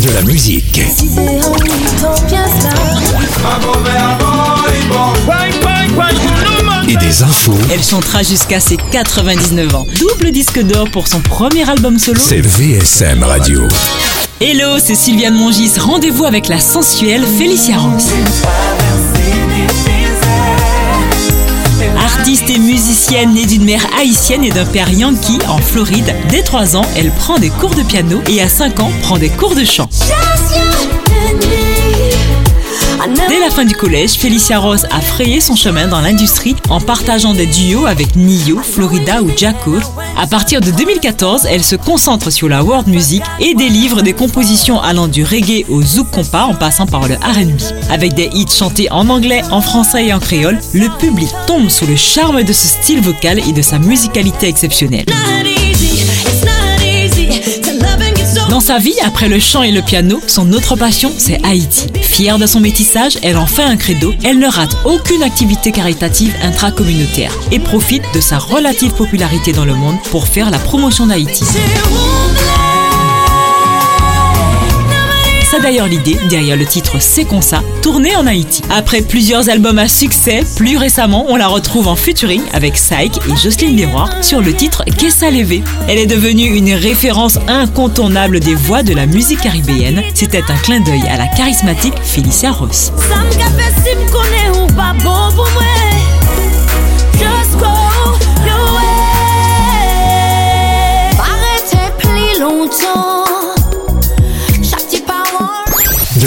de la musique. Et des infos. Elle chantera jusqu'à ses 99 ans. Double disque d'or pour son premier album solo. C'est VSM Radio. Hello, c'est Sylviane Mongis. Rendez-vous avec la sensuelle Phylissia Ross. Artiste et musicienne née d'une mère haïtienne et d'un père yankee en Floride, dès 3 ans, elle prend des cours de piano et à 5 ans, prend des cours de chant. Dès la fin du collège, Phylissia Ross a frayé son chemin dans l'industrie en partageant des duos avec Nilo, Florida ou Jaco. À partir de 2014, elle se concentre sur la world music et délivre des compositions allant du reggae au zouk compas en passant par le R&B. Avec des hits chantés en anglais, en français et en créole, le public tombe sous le charme de ce style vocal et de sa musicalité exceptionnelle. Dans sa vie, après le chant et le piano, son autre passion, c'est Haïti. Fière de son métissage, elle en fait un credo. Elle ne rate aucune activité caritative intracommunautaire et profite de sa relative popularité dans le monde pour faire la promotion d'Haïti. C'est d'ailleurs l'idée derrière le titre C'est qu'on ça, tourné en Haïti. Après plusieurs albums à succès, plus récemment, on la retrouve en featuring avec Syke et Jocelyne Leroy sur le titre Kessa Levé. Elle est devenue une référence incontournable des voix de la musique caribéenne. C'était un clin d'œil à la charismatique Phylissia Ross. De